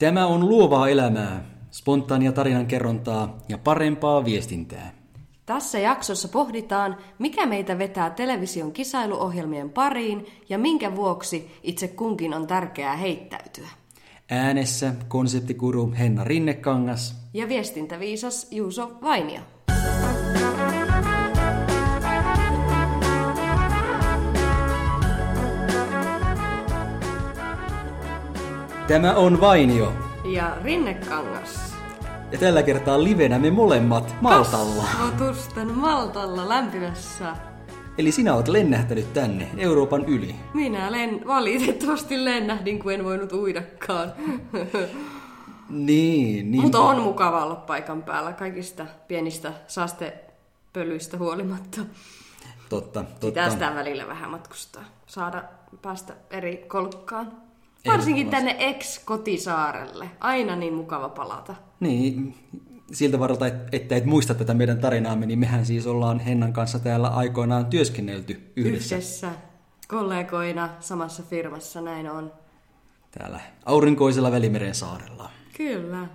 Tämä on luovaa elämää, spontaania tarinankerrontaa ja parempaa viestintää. Tässä jaksossa pohditaan, mikä meitä vetää television kisailuohjelmien pariin ja minkä vuoksi itse kunkin on tärkeää heittäytyä. Äänessä konseptiguru Henna Rinnekangas ja viestintäviisas Juuso Vainio. Tämä on Vainio. Ja Rinnekangas. Ja tällä kertaa livenä me molemmat Maltalla. Kasvotusten maltalla lämpimässä. Eli sinä olet lennähtänyt tänne Euroopan yli. Minä valitettavasti lennähdin, kun en voinut uidakaan. Niin. Mutta on mukava olla paikan päällä kaikista pienistä saastepölyistä huolimatta. Totta. Pitää sitä välillä vähän matkustaa. Saada päästä eri kolkkaan. Varsinkin tänne ex-kotisaarelle. Aina niin mukava palata. Niin, siltä varalta, että et muista tätä meidän tarinaamme, niin mehän siis ollaan Hennan kanssa täällä aikoinaan työskennelty yhdessä. Kollegoina samassa firmassa, näin on. Täällä aurinkoisella Välimeren saarella. Kyllä.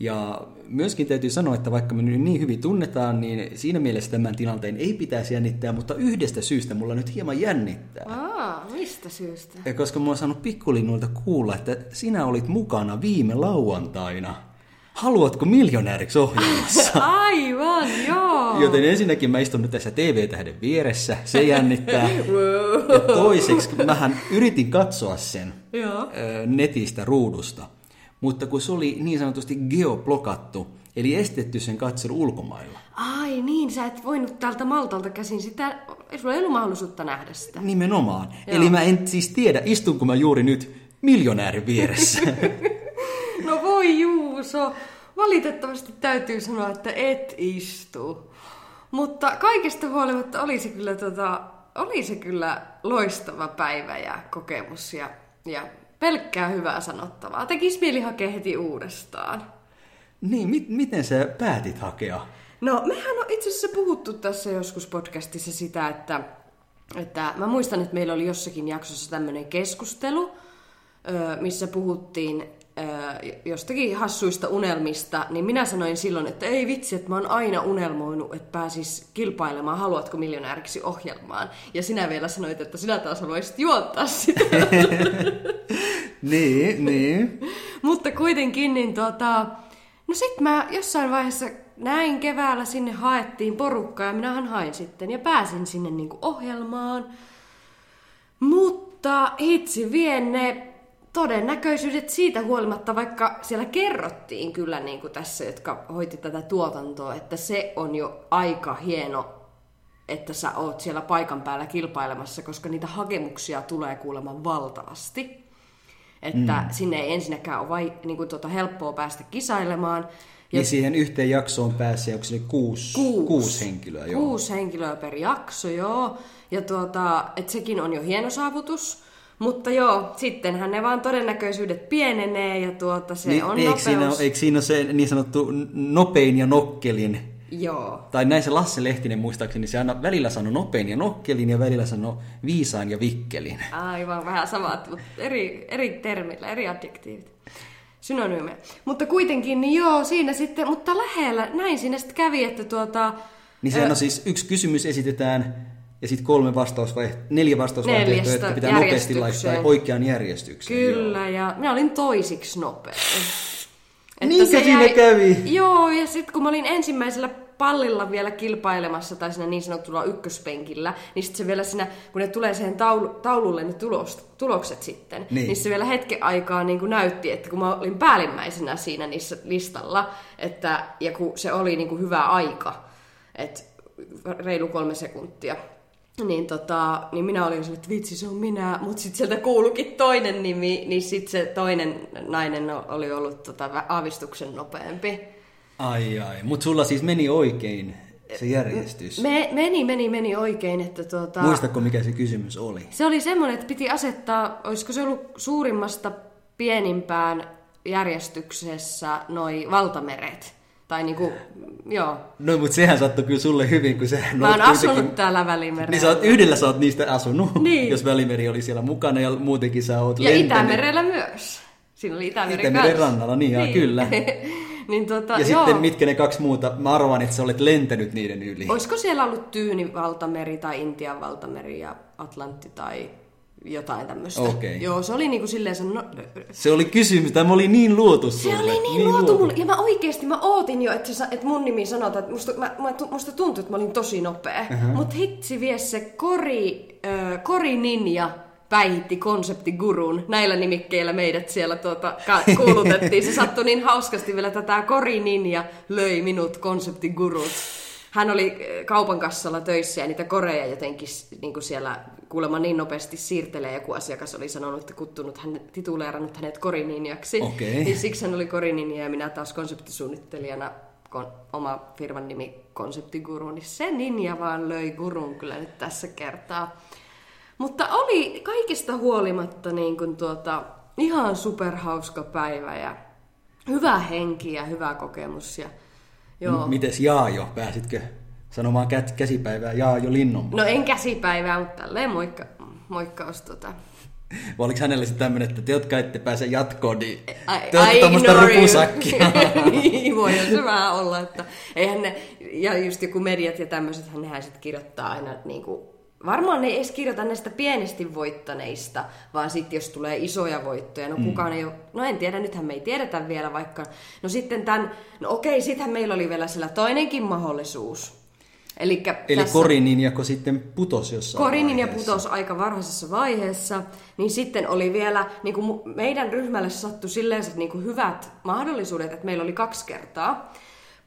Ja myöskin täytyy sanoa, että vaikka me nyt niin hyvin tunnetaan, niin siinä mielessä tämän tilanteen ei pitäisi jännittää, mutta yhdestä syystä mulla nyt hieman jännittää. Mistä syystä? Ja koska mä oon saanut pikkulinnuilta kuulla, että sinä olit mukana viime lauantaina Haluatko miljonääriksi -ohjelmassa. Aivan, joo. Joten ensinnäkin mä istun nyt tässä TV-tähden vieressä, se jännittää. Wow. Ja toiseksi mähän yritin katsoa sen netistä ruudusta. Mutta kun se oli niin sanotusti geoblokattu, eli estetty sen katselu ulkomailla. Ai niin, sä et voinut tältä Maltalta käsin sitä, sulla ei ollut mahdollisuutta nähdä sitä. Nimenomaan. Joo. Eli mä en siis tiedä, istunko mä juuri nyt miljonäärin vieressä. No voi Juuso, valitettavasti täytyy sanoa, että et istu. Mutta kaikesta huolimatta oli se kyllä loistava päivä ja kokemus ja pelkkää hyvää sanottavaa. Tekis mieli hakea heti uudestaan. Niin, miten sä päätit hakea? No, mehän on itse asiassa puhuttu tässä joskus podcastissa sitä, että mä muistan, että meillä oli jossakin jaksossa tämmöinen keskustelu, missä puhuttiin jostakin hassuista unelmista, niin minä sanoin silloin, että ei vitsi, että mä oon aina unelmoinut, että pääsis kilpailemaan Haluatko miljonääriksi -ohjelmaan. Ja sinä vielä sanoit, että sinä taas haluaisit juottaa sitä. Niin. Mutta kuitenkin, niin no sit mä jossain vaiheessa näin keväällä sinne haettiin porukkaa ja minähän hain sitten ja pääsin sinne niinku ohjelmaan. Mutta hitsi vienne todennäköisyydet siitä huolimatta, vaikka siellä kerrottiin kyllä niin kuin tässä, jotka hoiti tätä tuotantoa, että se on jo aika hieno, että sä oot siellä paikan päällä kilpailemassa, koska niitä hakemuksia tulee kuulemma valtavasti. Että sinne ei ensinnäkään ole niin kuin helppoa päästä kisailemaan. Ja siihen yhteen jaksoon pääsee, onko se kuusi henkilöä? Joo. 6 henkilöä per jakso, joo. Ja että sekin on jo hieno saavutus. Mutta joo, sittenhän ne vaan todennäköisyydet pienenee ja se niin, on nopeus. Eikö siinä ole se niin sanottu nopein ja nokkelin? Joo. Tai näin se Lasse Lehtinen muistaakseni, se aina välillä sanoi nopein ja nokkelin ja välillä sanoi viisaan ja vikkelin. Aivan, vähän samat, mutta eri termillä, eri adjektiivit, synonyymeja. Mutta kuitenkin, niin joo, siinä sitten, mutta lähellä, näin siinä sitten kävi, että niin sehän on siis, yksi kysymys esitetään. Ja sitten 3 vastausvaihtoehtoa, 4 vastausvaihtoehtoa, että pitää nopeasti laittaa oikeaan järjestykseen. Kyllä, joo. Ja minä olin toisiksi nopea. Niinkä siinä kävi. Joo, ja sitten kun mä olin ensimmäisellä pallilla vielä kilpailemassa, tai siinä niin sanotulla ykköspenkillä, niin sitten se vielä siinä, kun ne tulee siihen taululle ne tulokset sitten, niin se vielä hetken aikaa niin kuin näytti, että kun mä olin päällimmäisenä siinä niissä listalla, että, ja kun se oli niin kuin hyvä aika, että reilu 3 sekuntia. Niin, niin minä olin sille, että vitsi, se on minä, mutta sitten sieltä kuulukin toinen nimi, niin sitten se toinen nainen oli ollut aavistuksen nopeampi. Ai, mutta sulla siis meni oikein se järjestys. Meni oikein, että Muistatko, mikä se kysymys oli? Se oli semmoinen, että piti asettaa, olisiko se ollut suurimmasta pienimpään järjestyksessä noi valtameret. Tai niinku, joo. No, mutta sehän sattui kyllä sulle hyvin, kun sehän... Mä oon asunut täällä Välimerellä. Niin sä oot niistä asunut, niin. Jos Välimeri oli siellä mukana ja muutenkin sä oot lentänyt. Ja Itämerellä myös. Siinä oli Itämeren rannalla, niin. Kyllä. Niin, ja sitten mitkä ne kaksi muuta? Mä arvaan, että sä olet lentänyt niiden yli. Olisiko siellä ollut Tyyni-Valtameri tai Intian-Valtameri ja Atlantti tai jotain tämmöistä? Okay. Joo, se oli niin kuin silleen... Se oli kysymys, tai mä olin niin luotu sulle. Se oli niin luotu mulle. Ja mä oikeesti, mä ootin jo, että mun nimi sanotaan. Että musta tuntui, että mä olin tosi nopea. Uh-huh. Mut hitsi vies se Korin Ninja päihitti konseptigurun. Näillä nimikkeillä meidät siellä kuulutettiin. Se sattui niin hauskasti vielä tätä Korin Ninja löi minut konseptigurut. Hän oli kaupan kassalla töissä ja niitä koreja jotenkin niin kuin siellä kuulemma niin nopeasti siirtelee. Joku asiakas oli sanonut, että kuttunut hän tituleerannut hänet Korin Ninjaksi. Okay. Niin siksi hän oli Korin Ninja ja minä taas konseptisuunnittelijana oma firman nimi konseptiguru. Niin se Ninja vaan löi gurun kyllä nyt tässä kertaa. Mutta oli kaikista huolimatta niin kuin ihan superhauska päivä ja hyvä henki ja hyvä kokemus. Ja, joo. Mites Jaajo? Pääsitkö sanomaan käsipäivää Jaajo Linnanmäki? No en käsipäivää, mutta tälleen moikkaus. Oliko hänellä sitten tämmöinen, että te, jotka ette pääse jatkoon, niin te olette tuommoista rupusakkia. Niin, voihan se vähän olla. Että eihän ne, ja just joku mediat ja tämmöisethän nehän sitten kirjoittaa aina niinku... Varmaan ne ei edes kirjoita näistä pienesti voittaneista, vaan sitten jos tulee isoja voittoja, no kukaan ei ole, no en tiedä, nythän me ei tiedetä vielä vaikka, no sitten tämän, no okei, sittenhän meillä oli vielä siellä toinenkin mahdollisuus. Eli tässä, Korin Ninjako sitten putosi jossain Korin Ninja putosi aika varhaisessa vaiheessa, niin sitten oli vielä, niin kuin meidän ryhmälle sattui silleen niin hyvät mahdollisuudet, että meillä oli 2 kertaa.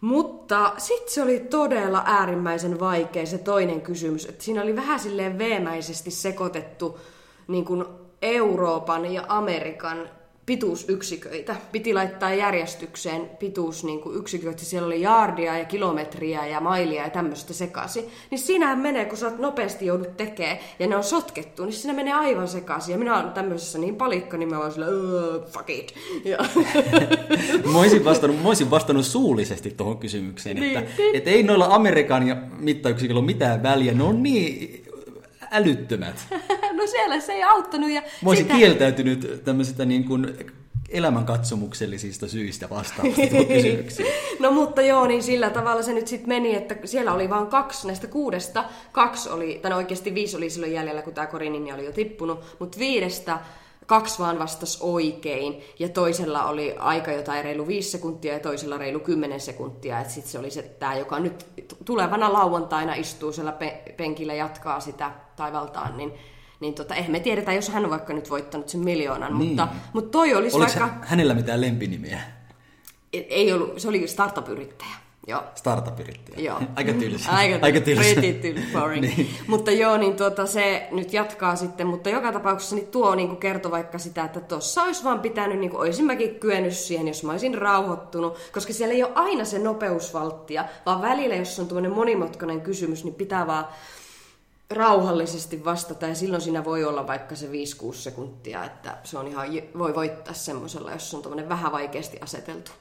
Mutta sitten se oli todella äärimmäisen vaikea se toinen kysymys. Että siinä oli vähän silleen veemäisesti sekoitettu niin kuin Euroopan ja Amerikan pituusyksiköitä. Piti laittaa järjestykseen pituusyksiköitä. Niin siellä oli jaardia ja kilometriä ja mailia ja tämmöistä sekaisin. Niin siinähän menee, kun sä nopeasti joudut tekemään ja ne on sotkettu, niin siinä menee aivan sekaisin. Ja minä olen tämmöisessä niin palikka, niin mä olen sillä, fuck it. Ja... mä olisin vastannut suullisesti tuohon kysymykseen, että ei noilla Amerikan ja mittayksiköllä ole mitään väliä. Ne on niin älyttömät. No siellä se ei auttanut. Ja mä olisin kieltäytynyt tämmöisistä niin kuin elämänkatsomuksellisista syistä vastaavasti tuon kysymyksiin. No mutta joo, niin sillä tavalla se nyt sitten meni, että siellä oli vaan 2 näistä 6. 2 oli, tai oikeasti 5 oli silloin jäljellä, kun tämä Korin Ninja oli jo tippunut, mutta 5:stä 2 vaan vastasi oikein, ja toisella oli aika jotain reilu 5 sekuntia, ja toisella reilu 10 sekuntia, että sitten se oli se tämä, joka nyt tulevana lauantaina istuu siellä penkillä, jatkaa sitä taivaltaan, niin eihän me tiedetä, jos hän on vaikka nyt voittanut sen 1 miljoonan, niin. mutta toi olisi oliko vaikka... hänellä mitään lempinimiä? Ei ollut, se oli startup-yrittäjä. Joo. Startup-yrittäjä. Joo. Aika tylsä. Aika boring. Niin. Mutta joo, niin se nyt jatkaa sitten, mutta joka tapauksessa niin tuo niin kertoi vaikka sitä, että tuossa olisi vaan pitänyt, niin olisin mäkin kyennyt siihen, jos mä olisin rauhoittunut, koska siellä ei ole aina se nopeusvalttia, vaan välillä, jos on tuommoinen monimutkainen kysymys, niin pitää vaan... rauhallisesti vastata, ja silloin siinä voi olla vaikka se 5-6 sekuntia, että se on ihan, voi voittaa semmoisella, jos se on tommoinen vähän vaikeasti aseteltu.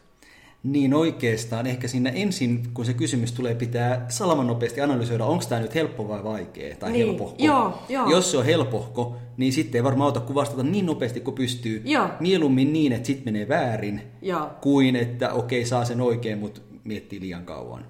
Niin oikeastaan, ehkä siinä ensin, kun se kysymys tulee, pitää salamanopeasti analysoida, onko tämä nyt helppo vai vaikea, tai niin. Helpohko. Joo. Jos se on helpohko, niin sitten ei varmaan auta, kun vastata niin nopeasti kuin pystyy, joo. Mieluummin niin, että sitten menee väärin, joo. Kuin että okei, saa sen oikein, mutta miettii liian kauan.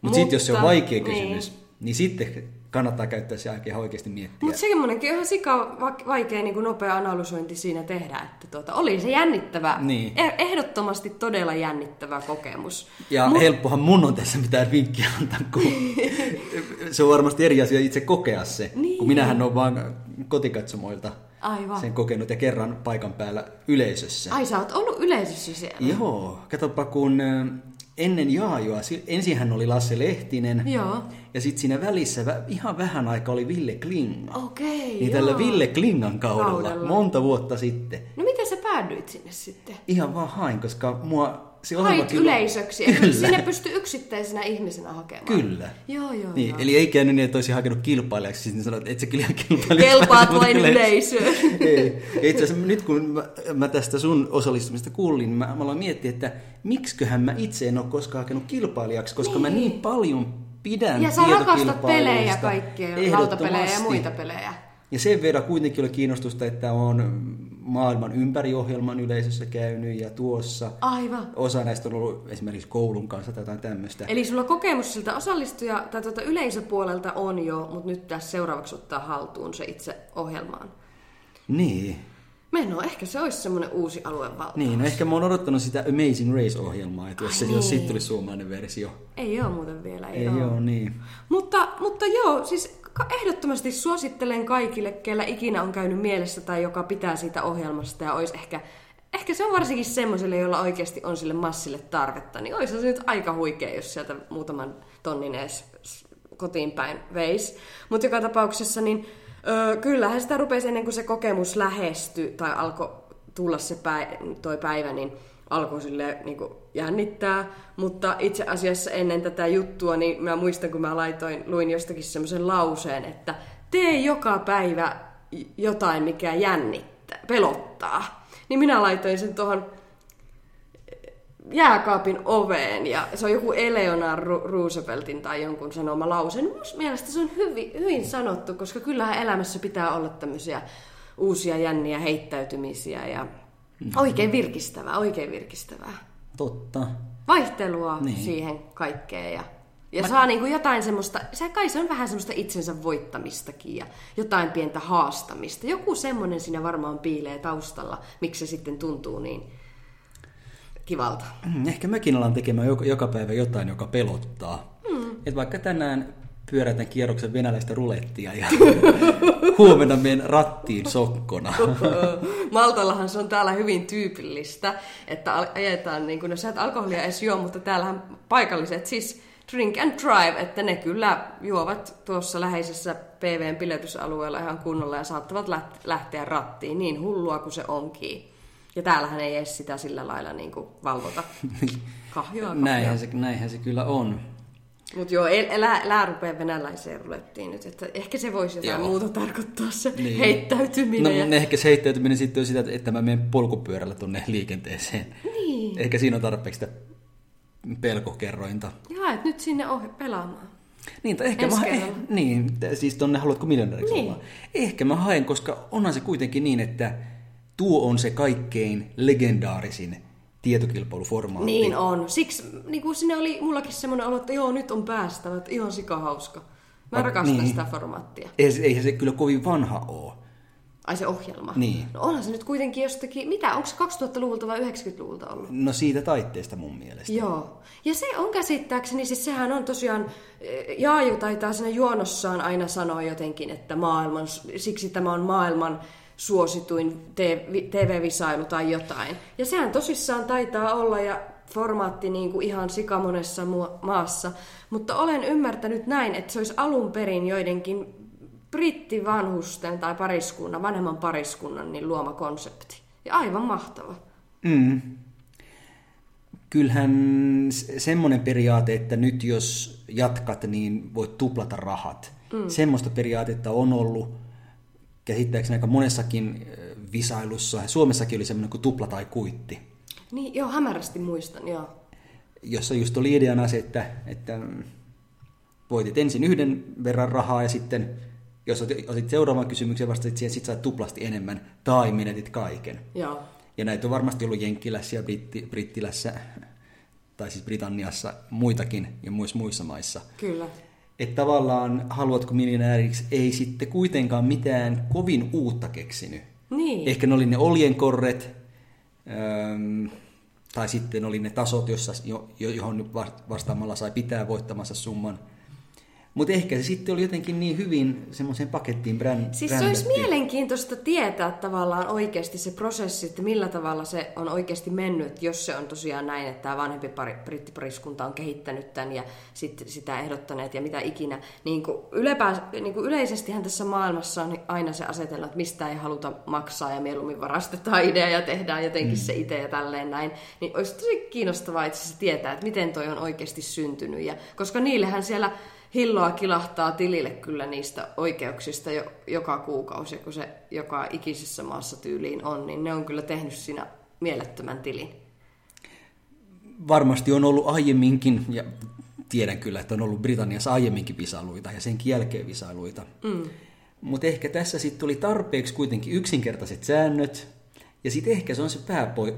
Mutta sitten jos se on vaikea kysymys, niin sitten... kannattaa käyttää se aika oikeasti miettiä. Mutta semmoinenkin ihan sika vaikea niin kuin nopea analysointi siinä tehdä, että oli se jännittävä, niin. Ehdottomasti todella jännittävä kokemus. Ja helppohan mun on tässä mitään vinkkiä antaa, kun se on varmasti eri asia itse kokea se, niin. Kun minähän olen vaan kotikatsomoilta. Aivan. Sen kokenut ja kerran paikan päällä yleisössä. Ai sä oot ollut yleisössä siellä? Joo, katsopa kun... Ennen Jaajoa, ensin hän oli Lasse Lehtinen, joo. Ja sitten siinä välissä ihan vähän aikaa oli Ville Klinga. Okei, niin joo. Tällä Ville Klingan kaudella, monta vuotta sitten. No miten sä päädyit sinne sitten? Ihan vaan hain, koska mua... Hait yleisöksi, kyllä. Sinne pystyi yksittäisenä ihmisenä hakemaan. Kyllä. Joo. Niin, eli ei käynyt niin, että olisi hakenut kilpailijaksi, sitten sanoit, että et sä kyllä kilpailijaksi. Kelpaat vain yleisöön. Itse asiassa nyt kun mä tästä sun osallistumista kuulin, mä aloin miettiä, että miksiköhän mä itse en ole koskaan hakenut kilpailijaksi, koska niin. Mä niin paljon pidän tietokilpailuista. Ja sä rakastat pelejä kaikkia, lautapelejä ja muita pelejä. Ja sen verran kuitenkin oli kiinnostusta, että on... maailman ympäriohjelman yleisössä käynyt ja tuossa. Aivan. Osa näistä on ollut esimerkiksi koulun kanssa tai jotain tämmöistä. Eli sulla kokemus siltä osallistuja tai yleisöpuolelta on jo, mutta nyt tässä seuraavaksi ottaa haltuun se itse ohjelmaan. Niin. Meno, ehkä se olisi semmoinen uusi aluevaltaus. Niin, no ehkä mä oon odottanut sitä Amazing Race-ohjelmaa, että jos niin. Siitä tulisi suomalainen versio. Ei ole muuten vielä, ei ole. Niin. Mutta joo, siis ehdottomasti suosittelen kaikille, kellä ikinä on käynyt mielessä tai joka pitää siitä ohjelmasta ja olisi ehkä se on varsinkin semmoiselle, jolla oikeasti on sille massille tarvetta, niin olisi se nyt aika huikea, jos sieltä muutaman tonnin edes kotiin päin veisi. Mutta joka tapauksessa niin kyllähän sitä rupesi ennen kuin se kokemus lähestyi tai alkoi tulla se toi päivä, niin alkoi silleen niin kuin jännittää. Mutta itse asiassa ennen tätä juttua, niin mä muistan, kun mä luin jostakin semmoisen lauseen, että tee joka päivä jotain, mikä jännittää, pelottaa. Niin minä laitoin sen tuohon jääkaapin oveen, ja se on joku Eleanor Rooseveltin tai jonkun sanoma lause. No, mun mielestä se on hyvin sanottu, koska kyllähän elämässä pitää olla tämmöisiä uusia jänniä heittäytymisiä ja oikein virkistävää. Totta. Vaihtelua siihen kaikkeen ja saa niin kuin jotain semmoista, kai se on vähän semmoista itsensä voittamistakin ja jotain pientä haastamista. Joku semmoinen siinä varmaan piilee taustalla, miksi se sitten tuntuu niin kivalta. Ehkä mäkin alan tekemään joka päivä jotain, joka pelottaa. Et vaikka tänään pyörätän kierroksen venäläistä rulettia ja huomenna menen rattiin sokkona. Maltallahan se on täällä hyvin tyypillistä, että ajetaan, niin kuin, no sä et alkoholia edes juo, mutta täällähän paikalliset siis drink and drive, että ne kyllä juovat tuossa läheisessä PV:n piletysalueella ihan kunnolla ja saattavat lähteä rattiin, niin hullua kuin se onkin. Ja täällähän ei edes sitä sillä lailla niin kuin valvota. Kahjoa. Näinhän se kyllä on. Mutta joo, elää rupea venäläiseen rulettiin nyt. Että ehkä se voisi jotain muuta tarkoittaa se heittäytyminen. No, ehkä se heittäytyminen sitten on sitä, että mä menen polkupyörällä tuonne liikenteeseen. Niin. Ehkä siinä on tarpeeksi sitä pelkokerrointa. Jaa, että nyt sinne pelaamaan. Niin, tai ehkä siis tuonne haluatko miljonääriksi olla? Ehkä mä haen, koska onhan se kuitenkin niin, että tuo on se kaikkein legendaarisin tietokilpailuformaatti. Niin on. Siksi niin kuin sinne oli mullakin semmoinen olo, että joo, nyt on päästävä, että ihan sikahauska. Mä rakastan sitä formaattia. Eihän se kyllä kovin vanha ole. Ai se ohjelma. Niin. No onhan se nyt kuitenkin jostakin, onko se 2000-luvulta vai 90-luvulta ollut? No siitä taitteesta mun mielestä. Joo. Ja se on käsittääkseni, siis sehän on tosiaan, Jaaju taitaa siinä juonossaan aina sanoa jotenkin, että siksi tämä on maailman suosituin TV-visailu tai jotain. Ja sehän tosissaan taitaa olla ja formaatti niin kuin ihan sikamonessa maassa. Mutta olen ymmärtänyt näin, että se olisi alun perin joidenkin brittivanhusten tai vanhemman pariskunnan niin luoma konsepti. Ja aivan mahtava. Mm. Kyllähän semmoinen periaate, että nyt jos jatkat, niin voit tuplata rahat. Semmoista periaatetta on ollut käsittääkseni aika monessakin visailussa. Suomessakin oli semmoinen kuin tupla tai kuitti. Niin, joo, hämärästi muistan, joo. Jossa just oli ideana se, että voitit ensin yhden verran rahaa ja sitten, jos otit seuraavan kysymyksen vastasit siihen, sitten sait tuplasti enemmän tai menetit kaiken. Joo. Ja näitä on varmasti ollut Jenkkilässä ja Brittilässä, tai siis Britanniassa muitakin ja muissa maissa. Kyllä. Että tavallaan haluatko miljonääriksi ei sitten kuitenkaan mitään kovin uutta keksinyt. Niin. Ehkä ne oli ne oljenkorret, tai sitten oli ne tasot, johon vastaamalla sai pitää voittamansa summan. Mutta ehkä se sitten oli jotenkin niin hyvin semmoiseen pakettiin brändätty. Siis se olisi mielenkiintoista tietää tavallaan oikeasti se prosessi, että millä tavalla se on oikeasti mennyt, jos se on tosiaan näin, että tämä vanhempi brittipariskunta on kehittänyt tämän ja sitä ehdottaneet ja mitä ikinä. Niin kuin yleisestihän tässä maailmassa on aina se asetelma, että mistä ei haluta maksaa ja mieluummin varastetaan idea ja tehdään jotenkin se itse ja tälleen näin. Niin olisi tosi kiinnostavaa itse asiassa tietää, että miten toi on oikeasti syntynyt. Ja, koska niillähän siellä hilloa kilahtaa tilille kyllä niistä oikeuksista joka kuukausi, kun se joka ikisessä maassa tyyliin on, niin ne on kyllä tehnyt siinä mielettömän tilin. Varmasti on ollut aiemminkin, ja tiedän kyllä, että on ollut Britanniassa aiemminkin visailuita ja senkin jälkeen visailuita. Mutta ehkä tässä sitten tuli tarpeeksi kuitenkin yksinkertaiset säännöt, Ja sitten ehkä se on se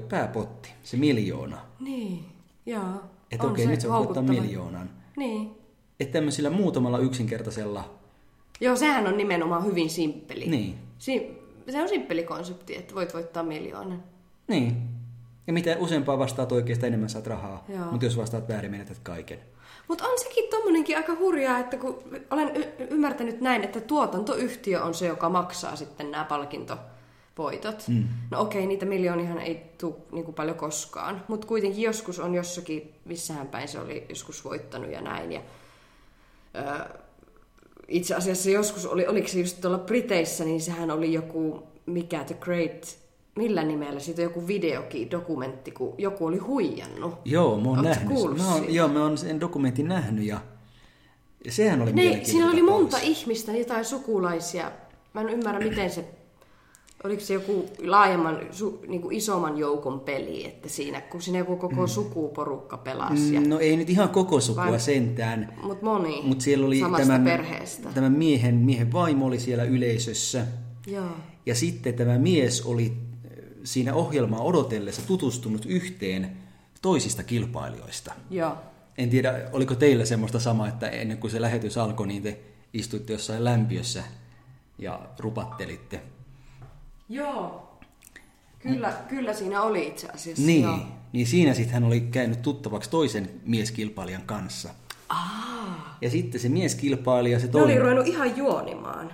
pääpotti, se 1 miljoona. Niin, joo. Että okei, nyt se voi ottaa 1 miljoonan. Niin. Että tämmöisillä muutamalla yksinkertaisella... Joo, sehän on nimenomaan hyvin simppeli. Niin. Se on simppeli konsepti, että voit voittaa 1 miljoonan. Niin. Ja mitä useampaa vastaat oikeastaan, enemmän saat rahaa. Mutta jos vastaat väärin, menetät kaiken. Mutta on sekin tommonenkin aika hurjaa, että kun olen ymmärtänyt näin, että tuotantoyhtiö on se, joka maksaa sitten nämä palkintovoitot. Mm. No okei, niitä miljooniahan ei tule niin paljon koskaan. Mutta kuitenkin joskus on jossakin, missähän päin se oli joskus voittanut ja näin. Ja, itse asiassa joskus oli, oliko se just tuolla Briteissä, niin sehän oli joku, mikä The Great... Millä nimellä? Siitä on joku videokin, dokumentti, kun joku oli huijannut. Joo, mä oon nähnyt. Mä oon sen dokumentin nähnyt ja sehän oli mielenkiintoinen. Siinä oli monta ihmistä, jotain sukulaisia. Mä en ymmärrä, miten se... Oliko se joku laajemman, niin kuin isomman joukon peli, että siinä joku koko sukuporukka pelasi? Ja... No ei nyt ihan koko sukua sentään. Mutta moni Mut siellä oli samasta perheestä. Tämä miehen vaimo oli siellä yleisössä. Joo. Ja sitten tämä mies oli siinä ohjelmaa odotellessa tutustunut yhteen toisista kilpailijoista. Joo. En tiedä, oliko teillä semmoista samaa, että ennen kuin se lähetys alkoi, niin te istuitte jossain lämpiössä ja rupattelitte. Joo, kyllä siinä oli itse asiassa. Niin siinä sitten hän oli käynyt tuttavaksi toisen mieskilpailijan kanssa. Aa. Ja sitten se mieskilpailija... Ne oli ruvennut ihan juonimaan.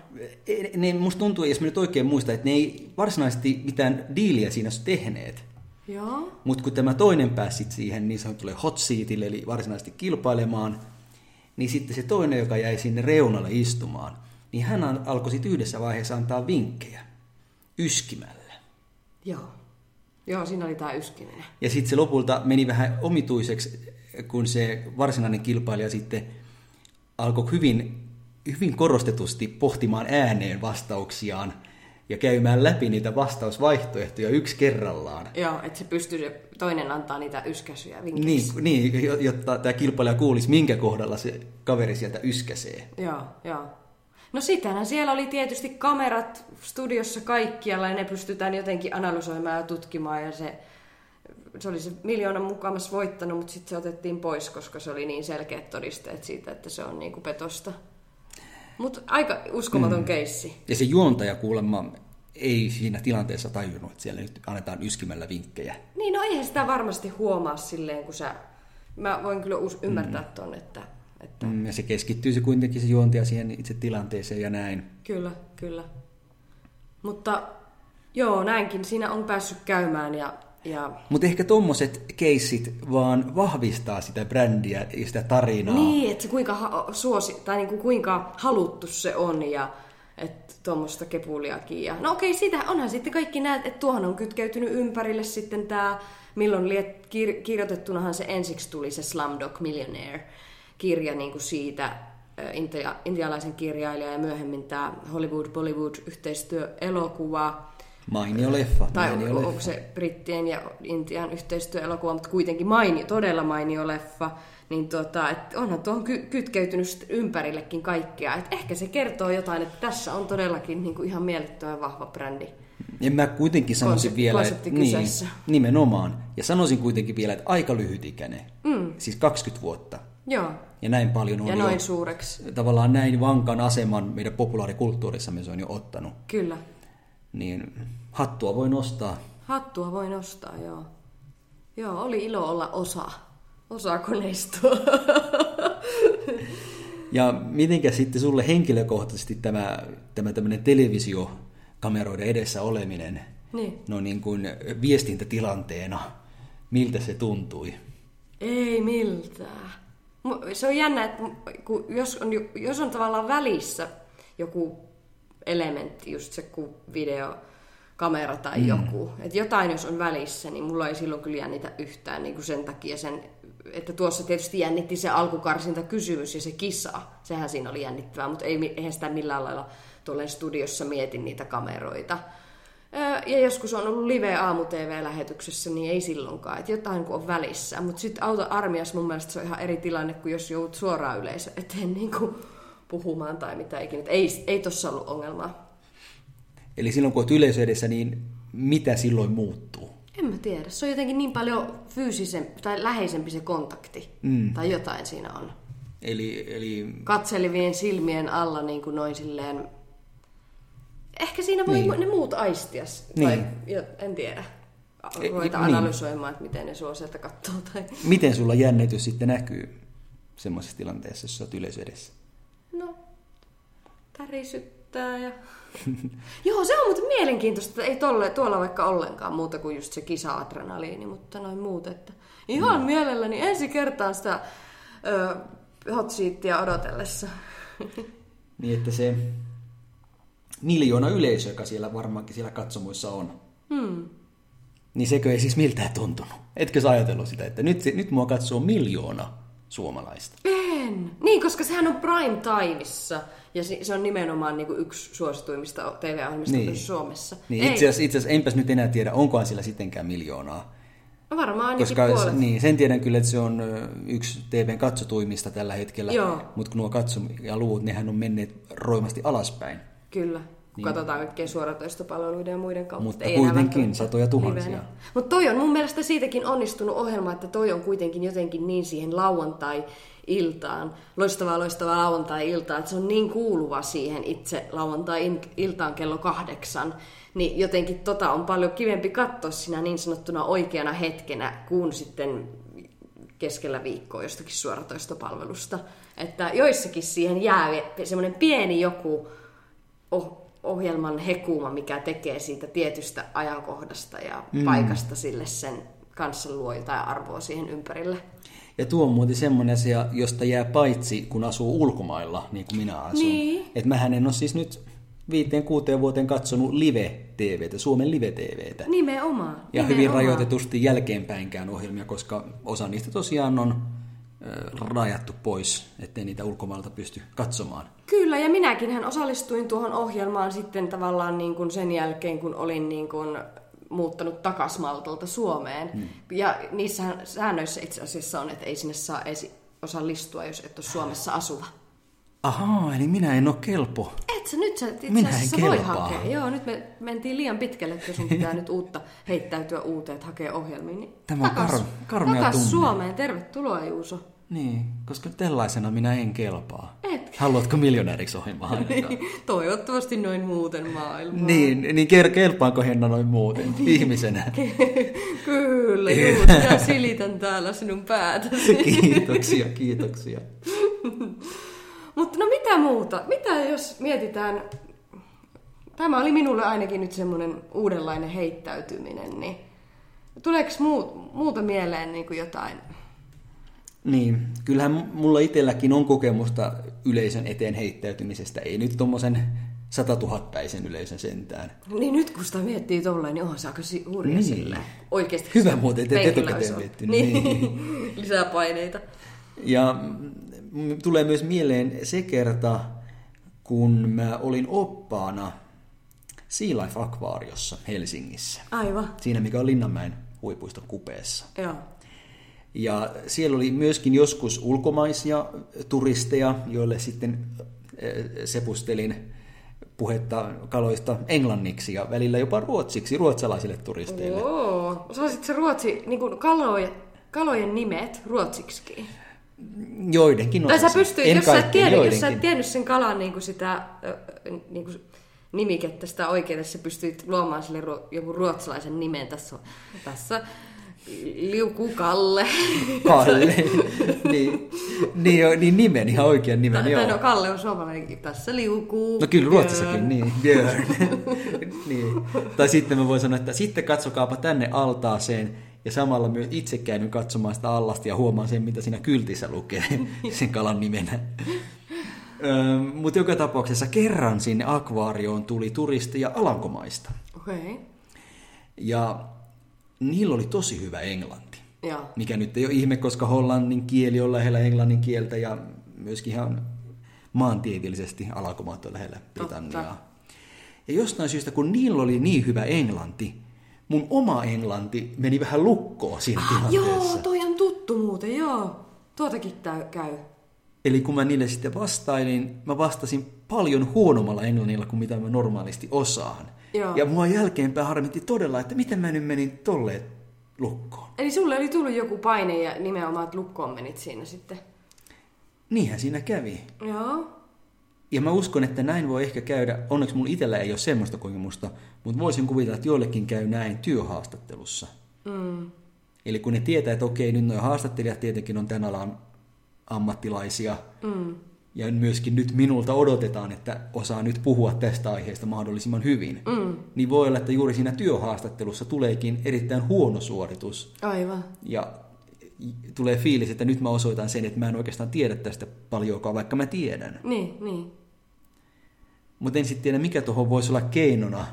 Musta tuntuu, jos mä nyt oikein muistan, että ne ei varsinaisesti mitään diiliä siinä tehneet. Joo. Mutta kun tämä toinen pääsi siihen niin sanotulle hot seatille, eli varsinaisesti kilpailemaan, niin sitten se toinen, joka jäi sinne reunalle istumaan, niin hän alkoi sitten yhdessä vaiheessa antaa vinkkejä yskimällä. Joo, siinä oli tämä yskiminen. Ja sitten se lopulta meni vähän omituiseksi, kun se varsinainen kilpailija sitten alkoi hyvin korostetusti pohtimaan ääneen vastauksiaan ja käymään läpi niitä vastausvaihtoehtoja yksi kerrallaan. Joo, että se pystyy se toinen antaa niitä yskäsyjä vinkiksi. Niin, jotta tämä kilpailija kuulisi, minkä kohdalla se kaveri sieltä yskäsee. Joo. No sitähän siellä oli tietysti kamerat studiossa kaikkialla ja ne pystytään jotenkin analysoimaan ja tutkimaan ja se oli se 1 miljoonan mukamas voittanut, mutta sitten se otettiin pois, koska se oli niin selkeät todisteet siitä, että se on niinku petosta. Mutta aika uskomaton keissi. Ja se juontaja kuulemma ei siinä tilanteessa tajunnut, että siellä nyt annetaan yskimällä vinkkejä. Niin, no eihän sitä varmasti huomaa silleen, kun mä voin kyllä ymmärtää ton, että... Ja se keskittyy se kuitenkin se juontaja siihen itse tilanteeseen ja näin. Kyllä. Mutta joo, näinkin siinä on päässyt käymään ja... Mutta ehkä tommoset keissit vaan vahvistaa sitä brändiä ja sitä tarinaa. Niin, että kuinka haluttu se on ja että tuommoista kepuliakin. Ja... No okei, siitä onhan sitten kaikki näet, että tuohon on kytkeytynyt ympärille sitten tämä, milloin kirjoitettunahan se ensiksi tuli se Slumdog Millionaire -kirja niin kuin siitä intialaisen kirjailija ja myöhemmin tämä Hollywood-Bollywood-yhteistyöelokuva. Mainio leffa. Tai onko se brittien ja Intian yhteistyöelokuva, mutta kuitenkin todella mainio leffa. Niin onhan tuohon kytkeytynyt ympärillekin kaikkea. Et ehkä se kertoo jotain, että tässä on todellakin niin kuin ihan mielettömän vahva brändi. Ja mä kuitenkin sanoisin vielä, että nimenomaan. Ja sanoisin kuitenkin vielä, että aika lyhytikäinen. Siis 20 vuotta. Joo. Ja näin paljon on ja noin suureksi. Tavallaan näin vankan aseman meidän populaarikulttuurissamme se on jo ottanut. Kyllä. Niin hattua voi nostaa. Joo. Joo, oli ilo olla osa koneistoa. Ja mitenkä sitten sulle henkilökohtaisesti tämä tämmöinen televisiokameroiden edessä oleminen, niin kuin viestintätilanteena, miltä se tuntui? Ei miltään. Se on jännä, että jos on tavallaan välissä joku elementti, just se kuin videokamera tai joku. Että jotain, jos on välissä, niin mulla ei silloin kyllä jännitä yhtään niin kuin sen takia. Että tuossa tietysti jännitti se alkukarsinta kysymys ja se kisa. Sehän siinä oli jännittävää, mutta eihän sitä millään lailla tuolla studiossa mietin niitä kameroita. Ja joskus on ollut live aamu-tv-lähetyksessä, niin ei silloinkaan. Että jotain kun on välissä. Mutta sitten auta armias mun mielestä se on ihan eri tilanne, kuin jos joudut suoraan yleisö eteen niin kuin puhumaan tai mitä ikinä. Ei tossa ollut ongelmaa. Eli silloin kun olet yleisö edessä, niin mitä silloin muuttuu? En mä tiedä. Se on jotenkin niin paljon fyysisempi tai läheisempi se kontakti. Mm. Tai jotain siinä on. Eli... katselivien silmien alla niin kuin noin silleen... Ehkä siinä voi niin. Ne muut aistia. Niin. Tai en tiedä. Ruvetaan analysoimaan, että miten ne sua sieltä katsoo. Tai... Miten sulla jännitys sitten näkyy semmoisessa tilanteessa, jos olet yleisö edessä? No, tärisyttää ja... Joo, se on muuten mielenkiintoista, ei tuolla vaikka ollenkaan muuta kuin just se kisa-adrenaliini, mutta noin muut. Että ihan mielelläni ensi kertaan sitä hot seatia odotellessa. Niin, että se miljoona yleisö, joka siellä varmaankin siellä katsomoissa on, niin sekö ei siis miltään tuntunut? Etkö sä ajatellut sitä, että nyt mua katsoo miljoona suomalaista? Niin, koska sehän on prime timeissa ja se on nimenomaan niin kuin yksi suosituimmista TV-ohjelmista niin. Suomessa. Niin, itse asiassa enpäs nyt enää tiedä, onkohan sillä sittenkään miljoonaa. No varmaan ainakin koska, puolet. Niin, sen tiedän kyllä, että se on yksi TVn katsotuimmista tällä hetkellä, mutta kun nuo katsomaluvut, nehän on menneet roimasti alaspäin. Kyllä, kun katsotaan kaikkien suoratoistopalveluiden ja muiden kautta. Mutta ei kuitenkin satoja tuhansia. Mutta toi on mun mielestä siitäkin onnistunut ohjelma, että toi on kuitenkin jotenkin niin siihen lauantai-iltaan, loistavaa lauantai-iltaa, että se on niin kuuluva siihen itse lauantai-iltaan kello 8, niin jotenkin on paljon kivempi katsoa siinä niin sanottuna oikeana hetkenä kuin sitten keskellä viikkoa jostakin suoratoistopalvelusta. Että joissakin siihen jää semmoinen pieni joku ohjelman hekuuma, mikä tekee siitä tietystä ajankohdasta ja paikasta sille sen kanssa luo jotain arvoa siihen ympärille. Ja tuo on muuten semmoinen asia, josta jää paitsi, kun asuu ulkomailla, niin kuin minä asun. Niin. Että mähän en ole siis nyt 5-6 vuoteen katsonut live-tvtä, Suomen live-tvtä. Nimenomaan. Ja hyvin rajoitetusti jälkeenpäinkään ohjelmia, koska osa niistä tosiaan on rajattu pois, ettei niitä ulkomailta pysty katsomaan. Kyllä, ja minäkin osallistuin tuohon ohjelmaan sitten tavallaan niin kuin sen jälkeen, kun olin niin kuin muuttanut takaisin Maltalta Suomeen. Ja niissä säännöissä itse asiassa on, että ei sinne saa osallistua, jos et ole Suomessa asuva. Ahaa, eli minä en ole kelpo. Et sä, nyt sä itse asiassa voi hakea. Joo, nyt me mentiin liian pitkälle, että sun pitää nyt heittäytyä uuteen, että hakee ohjelmiin. Niin tämä on karmea takas Suomeen, tervetuloa Juuso. Niin, koska tällaisena minä en kelpaa. Et. Haluatko miljonääriksi ohjelmaa? Toivottavasti noin muuten maailmaa. Niin kelpaanko Henna noin muuten ihmisenä? Kyllä, Juuso, minä silitän täällä sinun päätäsi. Kiitoksia. Mutta no mitä muuta? Mitä jos mietitään, tämä oli minulle ainakin nyt semmoinen uudenlainen heittäytyminen, niin tuleeko muuta mieleen niin kuin jotain? Niin, kyllähän mulla itselläkin on kokemusta yleisön eteen heittäytymisestä, ei nyt tommosen 100 000-päisen yleisön sentään. Niin nyt kun sitä miettii tolleen, niin onhan se aika hurja sillä. Oikeasti. Hyvä muuten, että etukäteen miettinyt. Niin. Lisää paineita. Ja... Tulee myös mieleen se kerta, kun mä olin oppaana Sea Life -akvaariossa Helsingissä. Aivan. Siinä, mikä on Linnanmäen huipuiston kupeessa. Joo. Ja siellä oli myöskin joskus ulkomaisia turisteja, joille sitten sepustelin puhetta kaloista englanniksi ja välillä jopa ruotsiksi ruotsalaisille turisteille. Joo, saisit se ruotsi, niin kuin kalojen nimet ruotsiksikin. Joidenkin osa. Jos sä et tiennyt sen kalan niin kuin sitä niin kuin nimikettä, sitä oikein, että sä pystyit luomaan sille joku ruotsalaisen nimen. Tässä Liukukalle. Kalle. niin nimen, ihan oikean nimen. No Kalle on suomalainen. Tässä Liukuu. No kyllä Ruotsissakin, niin. Björn. Niin. Tai sitten mä voin sanoa, että sitten katsokaapa tänne altaaseen. Ja samalla myös itse käyn katsomaan sitä allasta ja huomaan sen, mitä siinä kyltissä lukee sen kalan nimenä. Mutta joka tapauksessa kerran sinne akvaarioon tuli turisteja Alankomaista. Okay. Ja niillä oli tosi hyvä englanti. Ja. Mikä nyt ei ole ihme, koska hollannin kieli on lähellä englannin kieltä ja myöskin ihan maantieteellisesti Alankomaat on lähellä Britanniaa. Ja jostain syystä, kun niillä oli niin hyvä englanti, mun oma englanti meni vähän lukkoon siinä tilanteessa. Joo, toi on tuttu muuten, joo. Tuotakin käy. Eli kun mä niille sitten vastailin, mä vastasin paljon huonommalla englannilla kuin mitä mä normaalisti osaan. Joo. Ja mua jälkeenpäin harmitti todella, että miten mä nyt menin tolleen lukkoon. Eli sulle oli tullut joku paine ja nimenomaan, että lukkoon menit siinä sitten. Niinhän siinä kävi. Joo. Ja mä uskon, että näin voi ehkä käydä. Onneksi mun itsellä ei ole semmoista kokemusta, mutta voisin kuvitella, että joillekin käy näin työhaastattelussa. Mm. Eli kun ne tietää, että okei, nyt nuo haastattelijat tietenkin on tämän alan ammattilaisia. Mm. Ja myöskin nyt minulta odotetaan, että osaa nyt puhua tästä aiheesta mahdollisimman hyvin. Mm. Niin voi olla, että juuri siinä työhaastattelussa tuleekin erittäin huono suoritus. Aivan. Ja tulee fiilis, että nyt mä osoitan sen, että mä en oikeastaan tiedä tästä paljonkaan, vaikka mä tiedän. Niin. Mutta en sitten tiedä, mikä tuohon voisi olla keinona,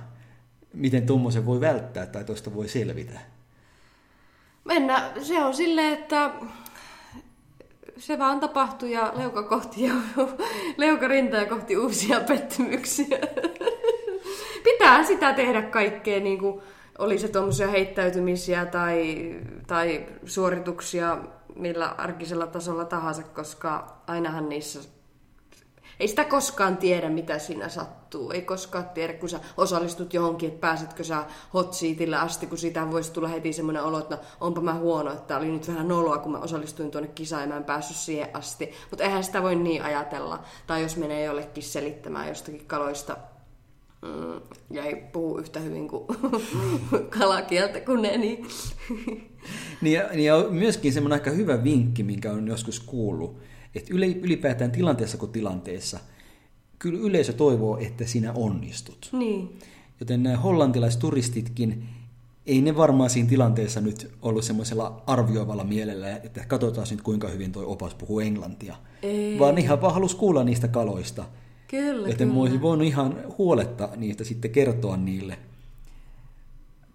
miten tuommoisen voi välttää tai tuosta voi selvitä. Se on silleen, että se vaan tapahtuu ja leukarintaa kohti uusia pettymyksiä. Pitää sitä tehdä kaikkea, niin kuin oli se tuommoisia heittäytymisiä tai suorituksia millä arkisella tasolla tahansa, koska ainahan niissä ei sitä koskaan tiedä, mitä siinä sattuu. Ei koskaan tiedä, kun sä osallistut johonkin, että pääsetkö sä hot seatille asti, kun siitä voisi tulla heti semmoinen olo, että no, onpa mä huono, että oli nyt vähän noloa, kun mä osallistuin tuonne kisaan ja mä en päässyt siihen asti. Mutta eihän sitä voi niin ajatella. Tai jos menee jollekin selittämään jostakin kaloista ja ei puhu yhtä hyvin kuin kalakieltä kuin ne, niin ja myöskin semmoinen aika hyvä vinkki, minkä on joskus kuullut, että ylipäätään tilanteessa kuin tilanteessa, kyllä yleisö toivoo, että sinä onnistut. Niin. Joten nämä hollantilaiset turistitkin, ei ne varmaan siinä tilanteessa nyt ollut semmoisella arvioivalla mielellä, että katsotaan nyt kuinka hyvin toi opas puhuu englantia. Ei. Vaan ihan vaan halusi kuulla niistä kaloista. Kyllä, joten mä olisin voinut ihan huoletta niistä sitten kertoa niille.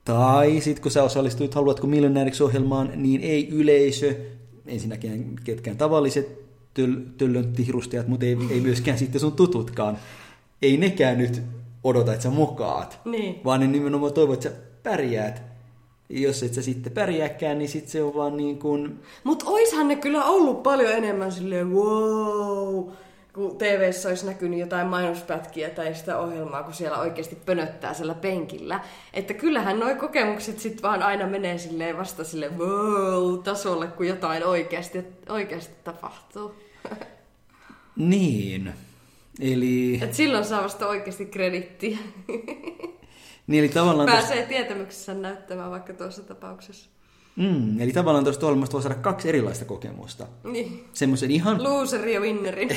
Tai sitten kun sä osallistuit Haluatko miljonääriksi -ohjelmaan, niin ei yleisö, ensinnäkin ketkään tavalliset töllöntihrustajat, mutta ei myöskään sitten sun tututkaan. Ei nekään nyt odota, että sä mokaat, niin. Vaan ne nimenomaan toivoo, että sä pärjäät. Jos et sä sitten pärjääkään, niin sitten se on vaan niin kuin... Mutta oishan ne kyllä ollut paljon enemmän silleen wow... Kun TV:ssä olisi näkynyt jotain mainospätkiä tai sitä ohjelmaa, kun siellä oikeasti pönöttää siellä penkillä. Että kyllähän nuo kokemukset sitten vaan aina menee silleen vasta sille wow-tasolle, kun jotain oikeasti tapahtuu. Niin. Eli... Et silloin saa vasta oikeasti kredittiä. Niin, eli tavallaan pääsee tietämyksessä näyttämään vaikka tuossa tapauksessa. Eli tavallaan tuosta ohjelmasta voi saada kaksi erilaista kokemusta. Niin. Semmoisen ihan... Loserin ja winnerin.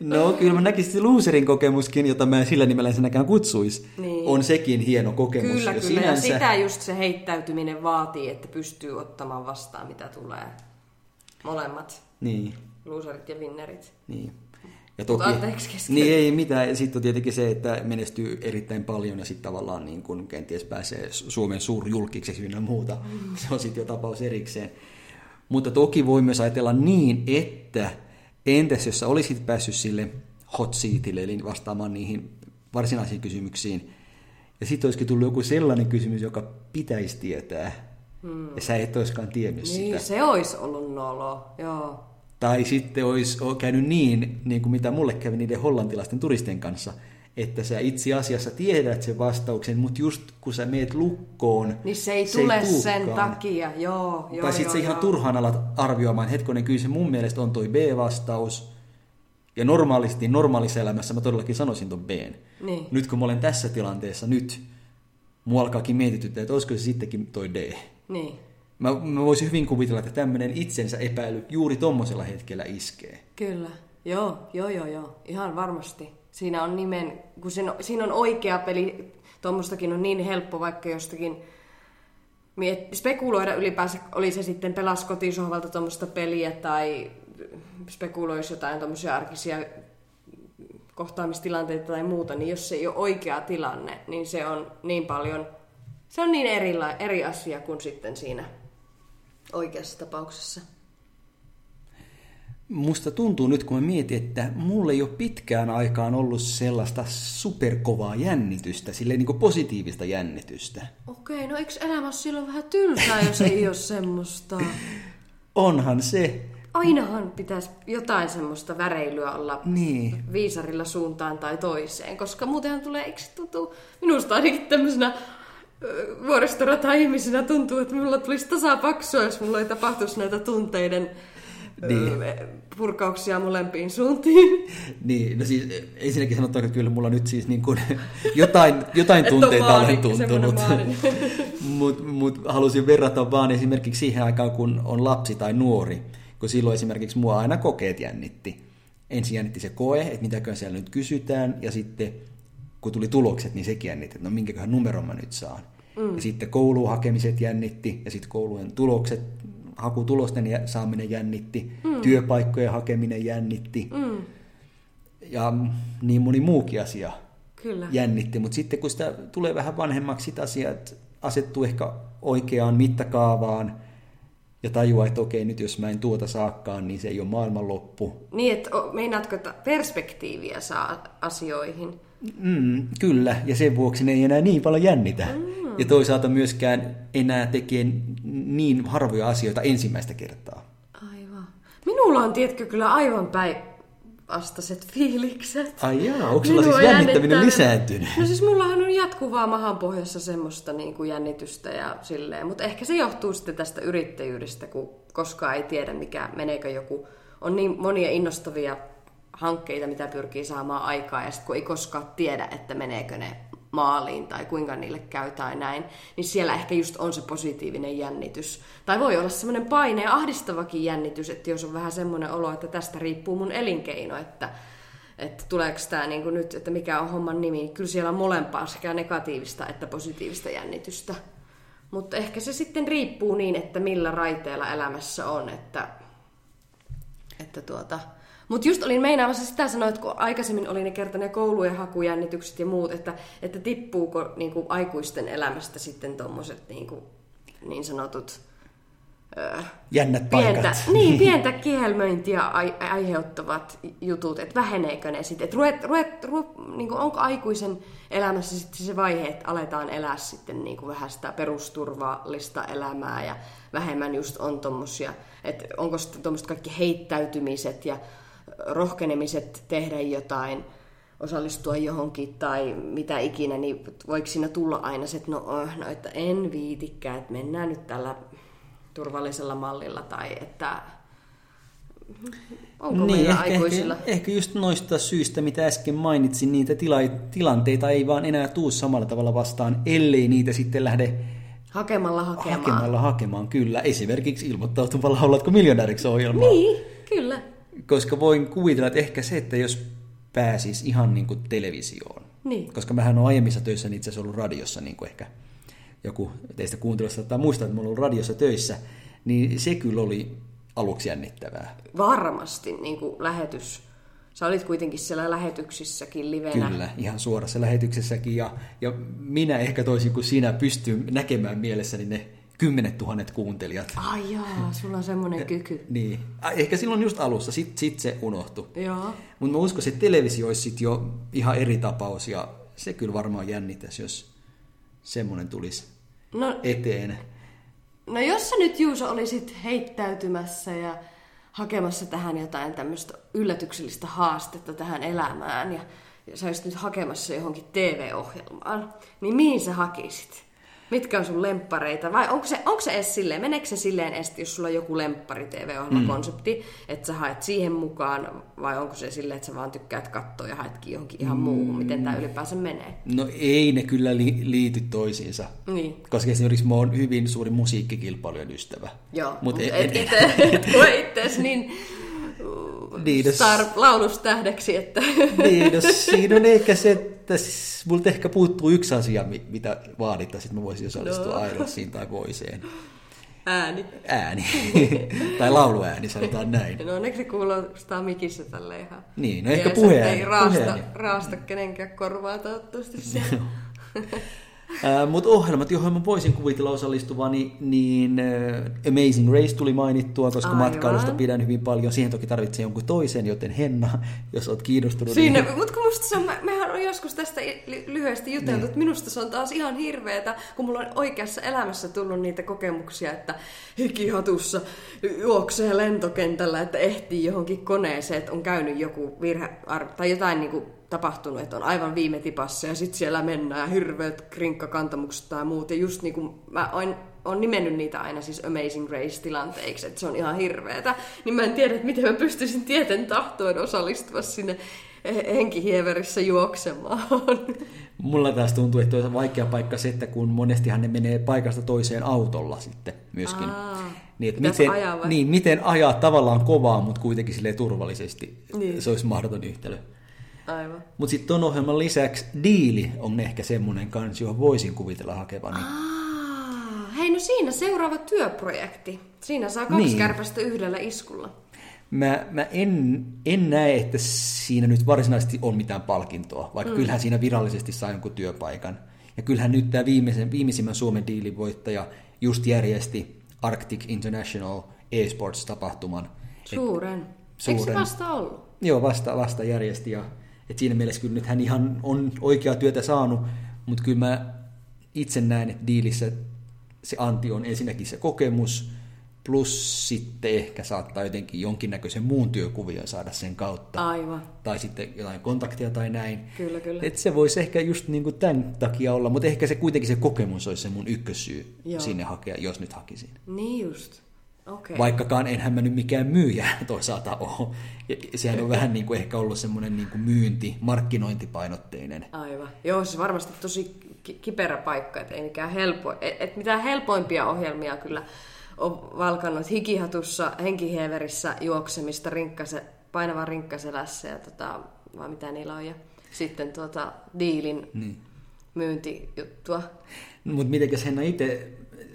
No kyllä mä näkisin, että loserin kokemuskin, jota mä sillä nimellä ensinnäkään kutsuisi, niin. On sekin hieno kokemus. Kyllä, kyllä. Sinänsä... Ja sitä just se heittäytyminen vaatii, että pystyy ottamaan vastaan, mitä tulee. Molemmat. Niin. Loserit ja winnerit. Niin. Ja toki... Niin ei mitään. Sitten on tietenkin se, että menestyy erittäin paljon ja sitten tavallaan niin kun kenties pääsee Suomen suurjulkiksi ja muuta. Se on sitten jo tapaus erikseen. Mutta toki voi myös ajatella niin, että entäs jos sä olisit päässyt sille hot seatille, eli vastaamaan niihin varsinaisiin kysymyksiin, ja sitten olisikin tullut joku sellainen kysymys, joka pitäisi tietää, ja sä et olisikaan tiennyt sitä. Niin, se olisi ollut nolo, joo. Tai sitten olisi käynyt niin kuin mitä mulle kävi niiden hollantilaisten turistien kanssa, että sä itse asiassa tiedät sen vastauksen, mutta just kun sä meet lukkoon, niin se ei tulekaan. Sen takia, joo. Tai sitten se ihan turhaan alat arvioimaan, hetkonen, kyllä se mun mielestä on toi B-vastaus. Ja normaalisti, normaalissa elämässä mä todellakin sanoisin ton B:n. Niin. Nyt kun mä olen tässä tilanteessa nyt, mua alkaakin mietityttää, että olisiko se sittenkin toi D. Niin. Mä voisin hyvin kuvitella, että tämmöinen itsensä epäily juuri tommosella hetkellä iskee. Kyllä. Joo. Ihan varmasti. Siinä on siinä on oikea peli. Tuommoistakin on niin helppo vaikka jostakin spekuloida ylipäänsä. Oli se sitten pelas kotisohvalta tuommoista peliä tai spekuloisi jotain tuommoisia arkisia kohtaamistilanteita tai muuta. Niin jos se ei ole oikea tilanne, niin se on niin paljon... Se on niin eri asia kuin sitten siinä oikeassa tapauksessa. Musta tuntuu nyt, kun mä mietin, että mulla ei ole pitkään aikaan ollut sellaista superkovaa jännitystä, silleen niin kuin positiivista jännitystä. Okei, no eikö elämässä silloin vähän tylsää, jos ei ole semmoista? Onhan se. ainahan pitäisi jotain semmoista väreilyä olla niin viisarilla suuntaan tai toiseen, koska muutenhan tulee, eikö tuntuu, minusta ainakin tämmöisenä vuoristorata-ihmisenä tuntuu, että minulla tulisi tasapaksua, jos mulla ei tapahtuisi näitä tunteiden purkauksia molempiin suuntiin. Niin, no siis ensinnäkin sanotaan, että kyllä mulla nyt siis niin kuin jotain tunteita olen tuntunut. Mut halusin verrata vaan esimerkiksi siihen aikaan, kun on lapsi tai nuori, kun silloin esimerkiksi mua aina kokeet jännitti. Ensin jännitti se koe, että mitäköhän siellä nyt kysytään, ja sitten kun tuli tulokset, niin sekin jännitti, että no minkäköhän numeron mä nyt saan. Mm. Ja sitten kouluun hakemiset jännitti, ja sitten koulujen tulokset, hakutulosten saaminen jännitti, työpaikkojen hakeminen jännitti, ja niin moni muukin asia jännitti. Mutta sitten kun sitä tulee vähän vanhemmaksi, sitä asiat asettuu ehkä oikeaan mittakaavaan, ja tajuaa, että okei, nyt jos mä en tuota saakaan, niin se ei ole maailmanloppu. Niin, että meinaatko, että perspektiiviä saa asioihin? Kyllä, ja sen vuoksi ne ei enää niin paljon jännitä. Ja toisaalta myöskään enää tekee niin harvoja asioita ensimmäistä kertaa. Aivan. Minulla on, tiedätkö, kyllä aivan päinvastaiset fiilikset. Ai jaa, onko sulla siis jännittäminen lisääntynyt? No siis mullahan on jatkuvaa mahan pohjassa semmoista niin kuin jännitystä ja silleen, mutta ehkä se johtuu sitten tästä yrittäjyydestä, kun koskaan ei tiedä, mikä meneekö joku. On niin monia innostavia hankkeita, mitä pyrkii saamaan aikaa, ja sitten kun ei koskaan tiedä, että meneekö ne maaliin tai kuinka niille käy tai näin, niin siellä ehkä just on se positiivinen jännitys. Tai voi olla semmoinen paine ja ahdistavakin jännitys, että jos on vähän semmoinen olo, että tästä riippuu mun elinkeino, että tuleeko tämä niin kuin nyt, että mikä on homman nimi. Kyllä siellä on molempaa sekä negatiivista että positiivista jännitystä. Mutta ehkä se sitten riippuu niin, että millä raiteella elämässä on, että Mutta just olin meinaamassa sitä sanoa, että kun aikaisemmin oli ne kerta ne koulujen hakujännitykset ja muut, että tippuuko niinku aikuisten elämästä sitten tommoset niinku, niin sanotut jännät paikat. Pientä kihelmöintiä aiheuttavat jutut, että väheneekö ne sitten. Että niinku, onko aikuisen elämässä sitten se vaihe, että aletaan elää sitten niinku vähän sitä perusturvallista elämää ja vähemmän just on tommosia, että onko sitten tommoset kaikki heittäytymiset ja rohkenemiset tehdä jotain, osallistua johonkin tai mitä ikinä, niin voiko siinä tulla aina se, että no että en viitikään, että mennään nyt tällä turvallisella mallilla, tai että onko niin, meillä aikuisilla? Ehkä just noista syistä, mitä äsken mainitsin, niitä tilanteita ei vaan enää tuu samalla tavalla vastaan, ellei niitä sitten lähde hakemalla hakemaan, kyllä. Esimerkiksi ilmoittautumalla Haluatko miljonääriksi -ohjelmaa. Niin, kyllä. Koska voin kuvitella, että ehkä se, että jos pääsis ihan niin kuin televisioon. Niin. Koska mähän on aiemmissa töissä itse asiassa ollut radiossa, niin kuin ehkä joku teistä kuuntelusta tai muistaa, että mä ollut radiossa töissä, niin se kyllä oli aluksi jännittävää. Varmasti, niin kuin lähetys. Sä olit kuitenkin siellä lähetyksissäkin livenä. Kyllä, ihan suorassa lähetyksessäkin. Ja minä ehkä toisin kuin sinä pystyn näkemään mielessäni ne 10 000 kuuntelijat. Ai jaa, sulla on semmoinen kyky. Niin. Ehkä silloin just alussa, sit se unohtui. Mutta mä uskon, että televisio olisi sit jo ihan eri tapaus, ja se kyllä varmaan jännittäisi, jos semmoinen tulisi eteen. No jos sä nyt, Juuso, olisit heittäytymässä ja hakemassa tähän jotain tämmöistä yllätyksellistä haastetta tähän elämään, ja sä olisit nyt hakemassa johonkin TV-ohjelmaan, niin mihin sä hakisit? Mitkä on sun lemppareita? Vai onko se edes silleen, meneekö se silleen edes, jos sulla on joku lemppari TV-ohjelmakonsepti, että sä haet siihen mukaan, vai onko se silleen, että sä vaan tykkäät katsoa ja haetkin johonkin ihan muuhun? Miten tää ylipäänsä menee? No ei ne kyllä liity toisiinsa. Niin. Koska esimerkiksi mä oon hyvin suuri musiikkikilpailijan ystävä. Joo, mutta et koe ittees niin laulustähdeksi, että... Niin, no siinä on ehkä se... Multa ehkä puuttuu yksi asia, mitä vaadittaisiin, että mä voisin osallistua Idolsiin tai voiseen. Ääni. Tai lauluääni, sanotaan näin. No onneksi se kuulostaa mikissä tälle ihan. Niin, no ehkä puheääni. Ei raasta kenenkään korvaa toivottavasti se. Mutta ohjelmat, johon mä voisin kuvitella osallistuvaa, niin Amazing Race tuli mainittua, koska matkailusta pidän hyvin paljon. Siihen toki tarvitsee jonkun toisen, joten Henna, jos oot kiinnostunut. Siinä, niin... mutta kun musta se on, mehän on joskus tästä lyhyesti juteltu, että minusta se on taas ihan hirveetä, kun mulla on oikeassa elämässä tullut niitä kokemuksia, että hikihatussa juoksee lentokentällä, että ehtii johonkin koneeseen, että on käynyt joku virhe tai jotain niin kuin tapahtunut, että on aivan viime tipassa ja sitten siellä mennään ja hirveät krinkkakantamukset tai muut. Ja just niin kuin mä oon nimennyt niitä aina siis Amazing Race-tilanteiksi, että se on ihan hirveetä. Niin mä en tiedä, että miten mä pystyisin tieten tahtoen osallistua sinne henkihieverissä juoksemaan. Mulla taas tuntuu, että on vaikea paikka se, että kun monestihan ne menee paikasta toiseen autolla sitten myöskin. Niin, miten ajaa tavallaan kovaa, mutta kuitenkin silleen turvallisesti. Niin. Se olisi mahdoton yhtälö. Aivan. Mutta sitten ton ohjelman lisäksi Diili on ehkä semmoinen kansi, johon voisin kuvitella hakevani. Hei, no siinä seuraava työprojekti. Siinä saa kaksi kärpästä yhdellä iskulla. Mä en näe, että siinä nyt varsinaisesti on mitään palkintoa, vaikka kyllähän siinä virallisesti saa jonkun työpaikan. Ja kyllähän nyt tämä viimeisimmän Suomen Diilin voittaja just järjesti Arctic International eSports-tapahtuman. Suuren. Eikö se vasta ollut? Joo, vasta järjesti. Ja et siinä mielessä kyllä nyt hän ihan on oikeaa työtä saanut, mutta kyllä mä itse näen, että Diilissä se anti on ensinnäkin se kokemus, plus sitten ehkä saattaa jotenkin jonkinnäköisen muun työkuvion saada sen kautta. Aivan. Tai sitten jotain kontaktia tai näin. Kyllä. Et se voisi ehkä just niin kuin tämän takia olla, mutta ehkä se kuitenkin se kokemus olisi se mun ykkössyy sinne hakea, jos nyt hakisin. Niin just. Okay. Vaikkakaan enhän mä nyt mikään myyjä toisaalta ole. Sehän on vähän niin kuin ehkä ollut semmoinen niin kuin myynti, markkinointipainotteinen. Aivan. Joo, se on varmasti tosi kiperä paikka, että ei mikään mitään helpoimpia ohjelmia kyllä on valkannut. Hikihatussa, henkihieverissä juoksemista, painavan rinkkaselässä ja vaan mitä niillä on. Ja sitten Diilin myyntijuttua. No, mutta mitenkäs Henna itse...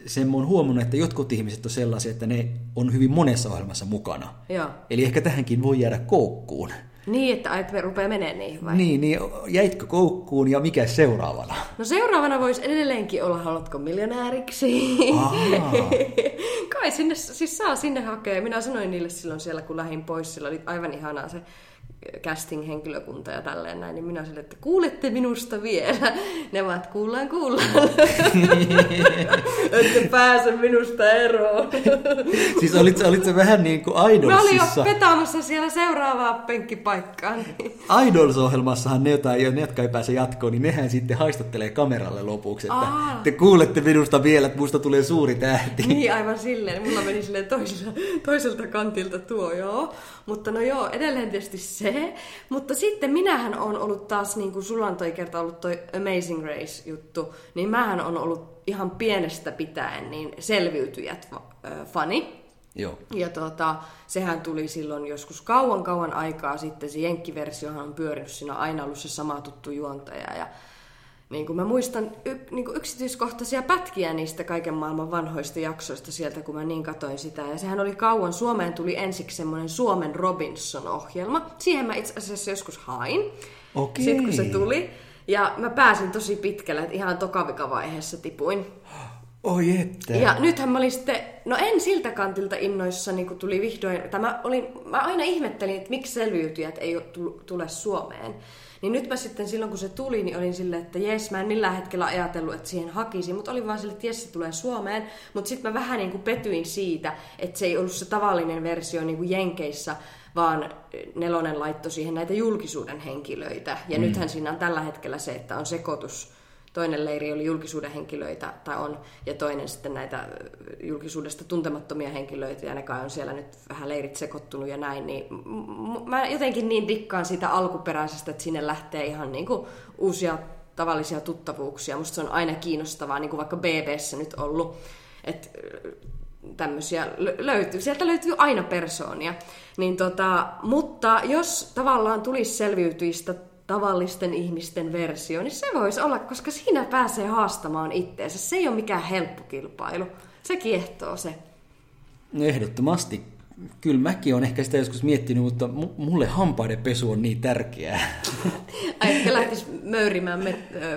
Sen mä oon huomannut, että jotkut ihmiset on sellaisia, että ne on hyvin monessa ohjelmassa mukana. Joo. Eli ehkä tähänkin voi jäädä koukkuun. Niin, että rupeaa menemään niihin vai? Niin, jäitkö koukkuun ja mikä seuraavana? No seuraavana voisi edelleenkin olla Haluatko miljonääriksi? Kai sinne, siis saa sinne hakea. Minä sanoin niille silloin siellä, kun lähdin pois, sillä oli aivan ihanaa se casting-henkilökunta ja tälleen näin, niin minä sanoin, että kuulette minusta vielä. Ne ovat, kuullaan. Että pääse minusta eroon. Siis olit sä vähän niin kuin Idolsissa. Mä olin jo petaamassa siellä seuraavaa penkkipaikkaa. Idols-ohjelmassahan ne, jotka ei pääse jatkoon, niin nehän sitten haistattelee kameralle lopuksi, että te kuulette minusta vielä, että musta tulee suuri tähti. Niin, aivan silleen. Mulla meni silleen toiselta kantilta tuo. Mutta no joo, edelleen tietysti se. Mutta sitten minähän on ollut taas, niin kuin sulla on toi kerta ollut toi Amazing Race-juttu, niin mähän on ollut ihan pienestä pitäen niin selviytyjät fani. Joo. Ja sehän tuli silloin joskus kauan aikaa sitten. Se jenkkiversiohan on pyörinyt, siinä on aina ollut se sama tuttu juontaja. Ja niin kuin mä muistan niin yksityiskohtaisia pätkiä niistä kaiken maailman vanhoista jaksoista sieltä, kun mä niin katsoin sitä. Ja sehän oli kauan. Suomeen tuli ensiksi semmoinen Suomen Robinson-ohjelma. Siihen mä itse asiassa joskus hain. Okei. Sitten kun se tuli. Ja mä pääsin tosi pitkälle, että ihan tokavikavaiheessa tipuin. Oi että. Ja nythän mä olin sitten, no en siltä kantilta innoissani, kun tuli vihdoin, tai mä aina ihmettelin, että miksi selviytyjät ei tule Suomeen. Niin nyt mä sitten silloin, kun se tuli, niin olin silleen, että jes, mä en millään hetkellä ajatellut, että siihen hakisin, mutta olin vaan silleen, että jes, se tulee Suomeen. Mutta sitten mä vähän niin kuin petyin siitä, että se ei ollut se tavallinen versio niin kuin Jenkeissä, vaan Nelonen laittoi siihen näitä julkisuuden henkilöitä. Ja nythän siinä on tällä hetkellä se, että on sekoitus. Toinen leiri oli julkisuuden henkilöitä, ja toinen sitten näitä julkisuudesta tuntemattomia henkilöitä, ja ne kai on siellä nyt vähän leirit sekoittunut ja näin, niin mä jotenkin niin dikkaan siitä alkuperäisestä, että sinne lähtee ihan niinku uusia tavallisia tuttavuuksia. Musta se on aina kiinnostavaa, niin kuin vaikka BB:ssä nyt ollut, että tämmöisiä löytyy. Sieltä löytyy aina persoonia. Niin mutta jos tavallaan tulisi selviytyistä tavallisten ihmisten versio, niin se voisi olla, koska siinä pääsee haastamaan itteensä. Se ei ole mikään helppo kilpailu. Se kiehtoo se. No ehdottomasti. Kyllä mäkin olen ehkä sitä joskus miettinyt, mutta mulle hampaiden pesu on niin tärkeää. Ai, että lähtisi möyrimään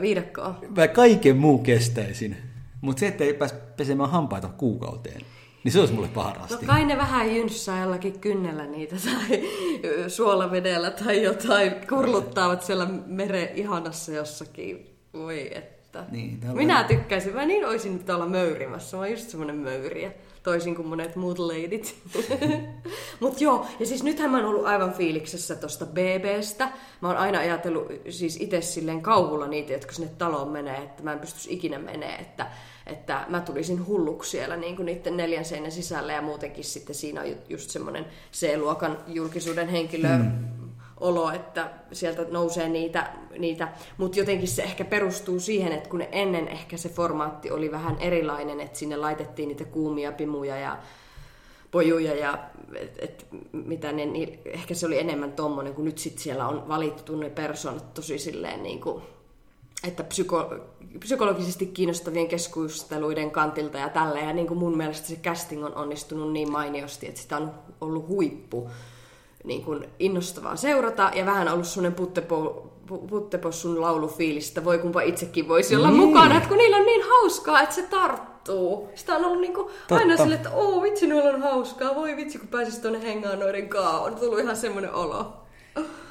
viidakkoa. Mä kaiken muu kestäisin, mutta se, että ei pääs pesemään hampaita kuukauteen, niin se olisi mulle paharasti. No kai ne vähän jynssää jollakin kynnellä niitä tai suolavedellä tai jotain, kurluttaavat siellä meren ihanassa jossakin. Voi että. Niin, minä tykkäisin, mä niin olisin nyt olla möyrimässä, mä oon just semmonen möyriä. Toisin kuin monet muut leidit. Mut joo, ja siis nythän mä oon ollut aivan fiiliksessä tosta BBstä. Mä oon aina ajatellut siis itse silleen kauhulla niitä, jotka sinne taloon menee, että mä en pystyisi ikinä menee, että mä tulisin hulluksi siellä niin kuin niiden 4 seinän sisällä, ja muutenkin sitten siinä on just semmoinen C-luokan julkisuuden henkilö olo, että sieltä nousee niitä. Mutta jotenkin se ehkä perustuu siihen, että kun ennen ehkä se formaatti oli vähän erilainen, että sinne laitettiin niitä kuumia pimuja ja pojuja ja mitä ne, niin ehkä se oli enemmän tommonen, kun nyt sitten siellä on valittu ne persoonat tosi silleen niin kuin, että psykologisesti kiinnostavien keskusteluiden kantilta ja tälleen, ja niin kuin mun mielestä se casting on onnistunut niin mainiosti, että sitä on ollut huippu niin kuin innostavaa seurata, ja vähän ollut semmoinen puttepossun laulufiilis, että voi kumpa itsekin voisi olla mukana, että kun niillä on niin hauskaa, että se tarttuu. Sitä on ollut niin kuin aina silleen, että oo vitsi, noilla on hauskaa, voi vitsi, kun pääsisi tuonne hengaan noiden kaa, on tullut ihan semmoinen olo.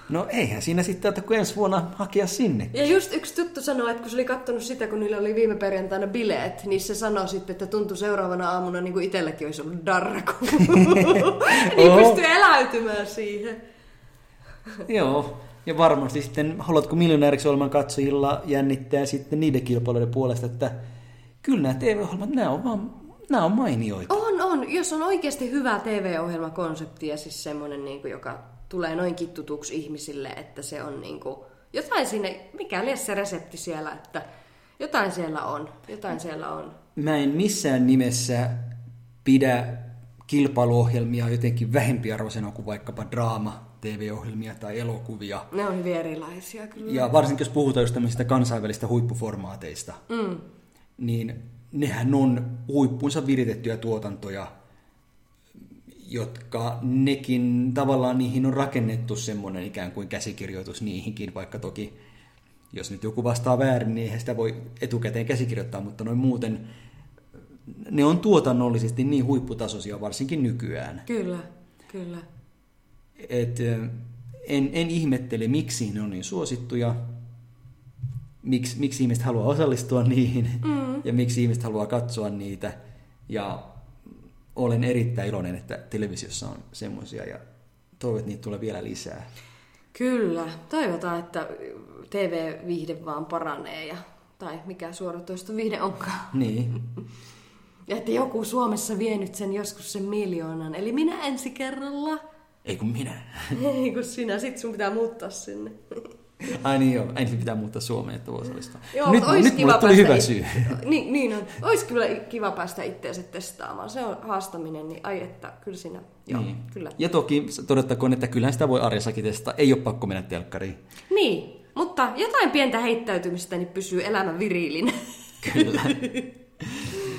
No eihän siinä sitten, että kun ensi vuonna hakea sinne. Ja just yksi tuttu sanoi, että kun se oli katsonut sitä, kun niillä oli viime perjantaina bileet, niin se sanoi sitten, että tuntui seuraavana aamuna niin kuin itselläkin olisi ollut darraku. Niin pystyi eläytymään siihen. Joo, ja varmasti sitten Haluatko miljonääriksi olemaan katsojilla jännittää sitten niiden kilpailuiden puolesta, että kyllä nämä TV-ohjelmat, nämä on mainioita. On, jos on oikeasti hyvä TV-ohjelmakonsepti ja siis semmoinen, niin kuin joka tulee noinkin tutuksi ihmisille, että se on niinku jotain sinne, mikä lies se resepti siellä, että jotain siellä on. Mä en missään nimessä pidä kilpailuohjelmia jotenkin vähempiarvoisena kuin vaikkapa draama, TV-ohjelmia tai elokuvia. Ne on hyvin erilaisia kyllä. Ja varsinkin jos puhutaan just tämmöisistä kansainvälistä huippuformaateista, niin nehän on huippuunsa viritettyjä tuotantoja, jotka nekin tavallaan niihin on rakennettu semmoinen ikään kuin käsikirjoitus niihinkin, vaikka toki jos nyt joku vastaa väärin, niin eihän sitä voi etukäteen käsikirjoittaa, mutta noin muuten ne on tuotannollisesti niin huipputasoisia, varsinkin nykyään. Kyllä. Et en ihmettele, miksi ne on niin suosittuja, miksi ihmiset haluaa osallistua niihin ja miksi ihmiset haluaa katsoa niitä, ja olen erittäin iloinen, että televisiossa on semmoisia, ja toivon, että niitä tulee vielä lisää. Kyllä, toivotaan, että TV-viihde vaan paranee, tai mikä suoratoistoviihde onkaan. Niin. Ja että joku Suomessa vie nyt sen joskus sen 1 000 000, eli minä ensi kerralla. Ei kun minä. Ei kun sinä, sit sun pitää muuttaa sinne. Ai niin joo, ensin pitää muuttaa Suomeen, että voi osallistaa. Joo, nyt mulle tuli hyvä syy. Niin on. Olisi kyllä kiva päästä itseänsä testaamaan. Se on haastaminen, niin ai että, kyllä siinä. Joo, niin. Kyllä. Ja toki todettakoon, että kyllähän sitä voi arjessakin testata. Ei ole pakko mennä telkkariin. Niin, mutta jotain pientä heittäytymistä, niin pysyy elämä viriilinä. Kyllä.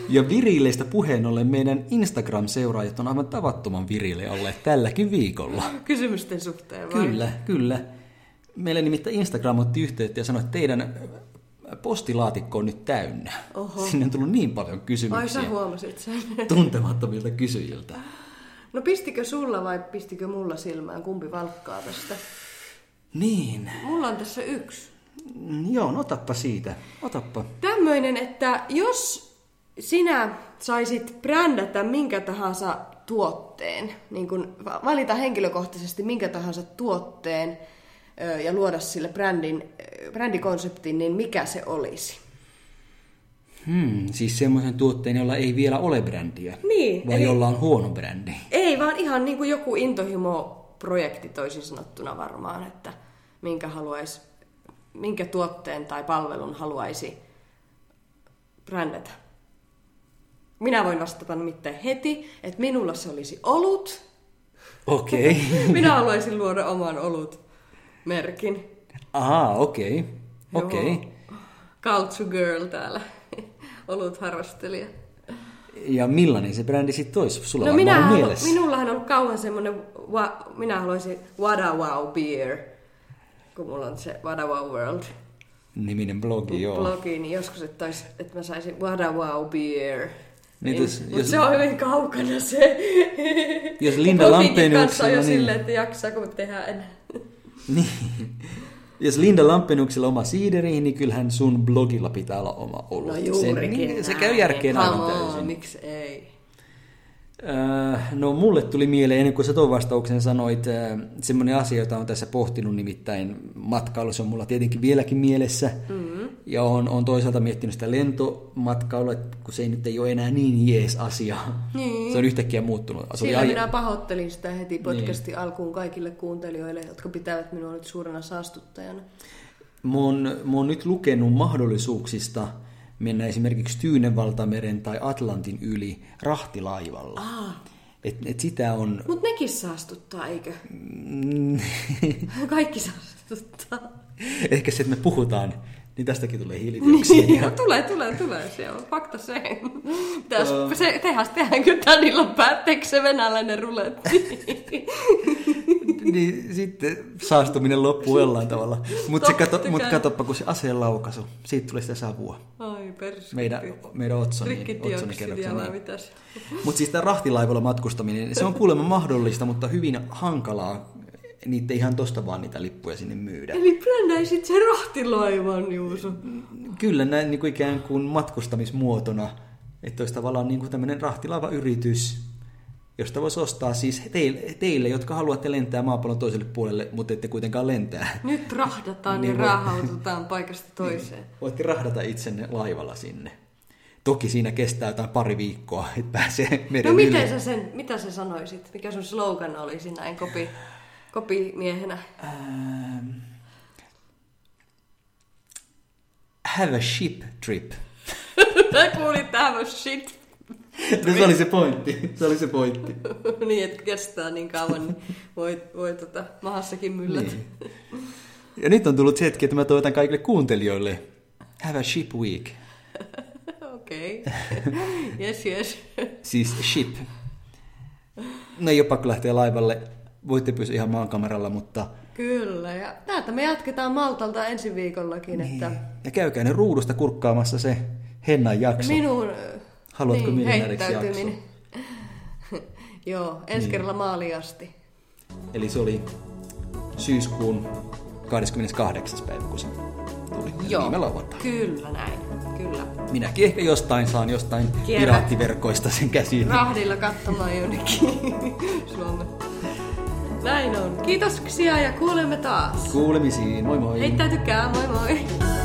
Ja viriileistä puheen ollen meidän Instagram-seuraajat on aivan tavattoman viriile olleet tälläkin viikolla. Kysymysten suhteen vai? Kyllä. Meille nimittäin Instagram otti yhteyttä ja sanoi, että teidän postilaatikko on nyt täynnä. Oho. Sinne on tullut niin paljon kysymyksiä. Ai sä huomasit sen. Tuntemattomilta kysyjiltä. No pistikö sulla vai pistikö mulla silmään? Kumpi valkkaa tästä? Niin. Mulla on tässä 1. Joo, no otappa siitä. Tämmöinen, että jos sinä saisit brändätä minkä tahansa tuotteen, niin kun valita henkilökohtaisesti minkä tahansa tuotteen, ja luoda sille brändikonseptin, niin mikä se olisi? Siis semmoisen tuotteen, jolla ei vielä ole brändiä, niin, vai eli jolla on huono brändi? Ei, vaan ihan niin kuin joku intohimo-projekti toisin sanottuna varmaan, että minkä tuotteen tai palvelun haluaisi brändätä. Minä voin vastata nimittäin heti, että minulla se olisi olut. Okei. Okay. Minä haluaisin luoda oman olut-merkin. Aha, okei. Culture Girl täällä, olut harrastelija. Ja millainen se brändi sitten olisi? Sulla no varmaan mielessä. Minullahan on ollut kauan semmoinen, minä haluaisin Wadawau Beer. kun mulla on se Wadawau World niminen blogi, joo. Blogi, niin joskus, että mä saisin Wadawau Beer. Niin, mutta se on hyvin kaukana se. Jos Linda Lampeniuksella... on jo niin... silleen, että jaksaako tehdä enää. Niin. Jos Linda Lampeniuksella oma siideri, niin kyllähän sun blogilla pitää olla oma olut. No juurikin. Niin, se käy järkeen aina täysin. Miksi ei? No mulle tuli mieleen, ennen kuin sä tuon vastauksen sanoit, semmoinen asia, jota on tässä pohtinut, nimittäin matkailu, se on mulla tietenkin vieläkin mielessä. Mm-hmm. Ja on toisaalta miettinyt sitä lentomatkailua, kun se ei nyt ole enää niin jees asia. Niin. Se on yhtäkkiä muuttunut. Sillä minä pahoittelin sitä heti podcastin alkuun kaikille kuuntelijoille, jotka pitävät minua nyt suurena saastuttajana. Mä oon nyt lukenut mahdollisuuksista mennä esimerkiksi Tyyni-Valtameren tai Atlantin yli rahtilaivalla. Et sitä on... Mutta nekin saastuttaa, eikö? Kaikki saastuttaa. Ehkä se, että me puhutaan, niin tästäkin tulee hiilidioksidia. Ja... tulee. Se on fakta se. Tehdäänkö tämän illan päätteeksi se venäläinen ruletti? Niin sitten saastuminen loppuu jollain tavalla. Mutta katoppa, kun se aseen laukaisu, siitä tulee sitä savua. Ai persi. Meidän otsonikerroksena. Mutta siis tämä rahtilaivalla matkustaminen, se on kuulemma mahdollista, mutta hyvin hankalaa. Niitä ei ihan tosta vaan niitä lippuja sinne myydä. Eli brändäisit sen rahtilaivan, Juuso. Kyllä, näin niin kuin ikään kuin matkustamismuotona. Että olisi tavallaan niin kuin tämmöinen rahtilaivayritys, josta voisi ostaa siis teille, jotka haluatte lentää maapallon toiselle puolelle, mutta ette kuitenkaan lentää. Nyt rahdataan niin ja raahautetaan paikasta toiseen. Niin, voitte rahdata itsenne laivalla sinne. Toki siinä kestää jotain pari viikkoa, että pääsee meren yli. No mitä sä sanoisit? Mikä sun slogan oli siinä en kopimiehenä? Have a ship trip. Sä kuulit have a ship. No, se oli se pointti. Niin, että kestää niin kauan, niin voi mahassakin myllät. Niin. Ja nyt on tullut se hetki, että mä toivotan kaikille kuuntelijoille. Have a ship week. Okei. Okay. Yes. Siis ship. No ei ole pakko lähteä laivalle. Voitte pysyä ihan maankameralla, mutta... Kyllä, ja täältä me jatketaan Maltalta ensi viikollakin. Niin. Että... Ja käykää ne ruudusta kurkkaamassa se Hennan jakso. Minun... Haluatko niin, heittäytyminen jakso? Joo, ensi kerralla maaliin asti. Eli se oli syyskuun 28. päivä, kun se tuli. Joo, viime lauantaina. Kyllä näin, kyllä. Minäkin ehkä jostain saan jostain piraattiverkoista sen käsiin. Rahdilla katsomaan jonnekin Suomessa. Näin on. Kiitoksia ja kuulemme taas. Kuulemisiin. Moi moi. Heittäytykää, moi moi.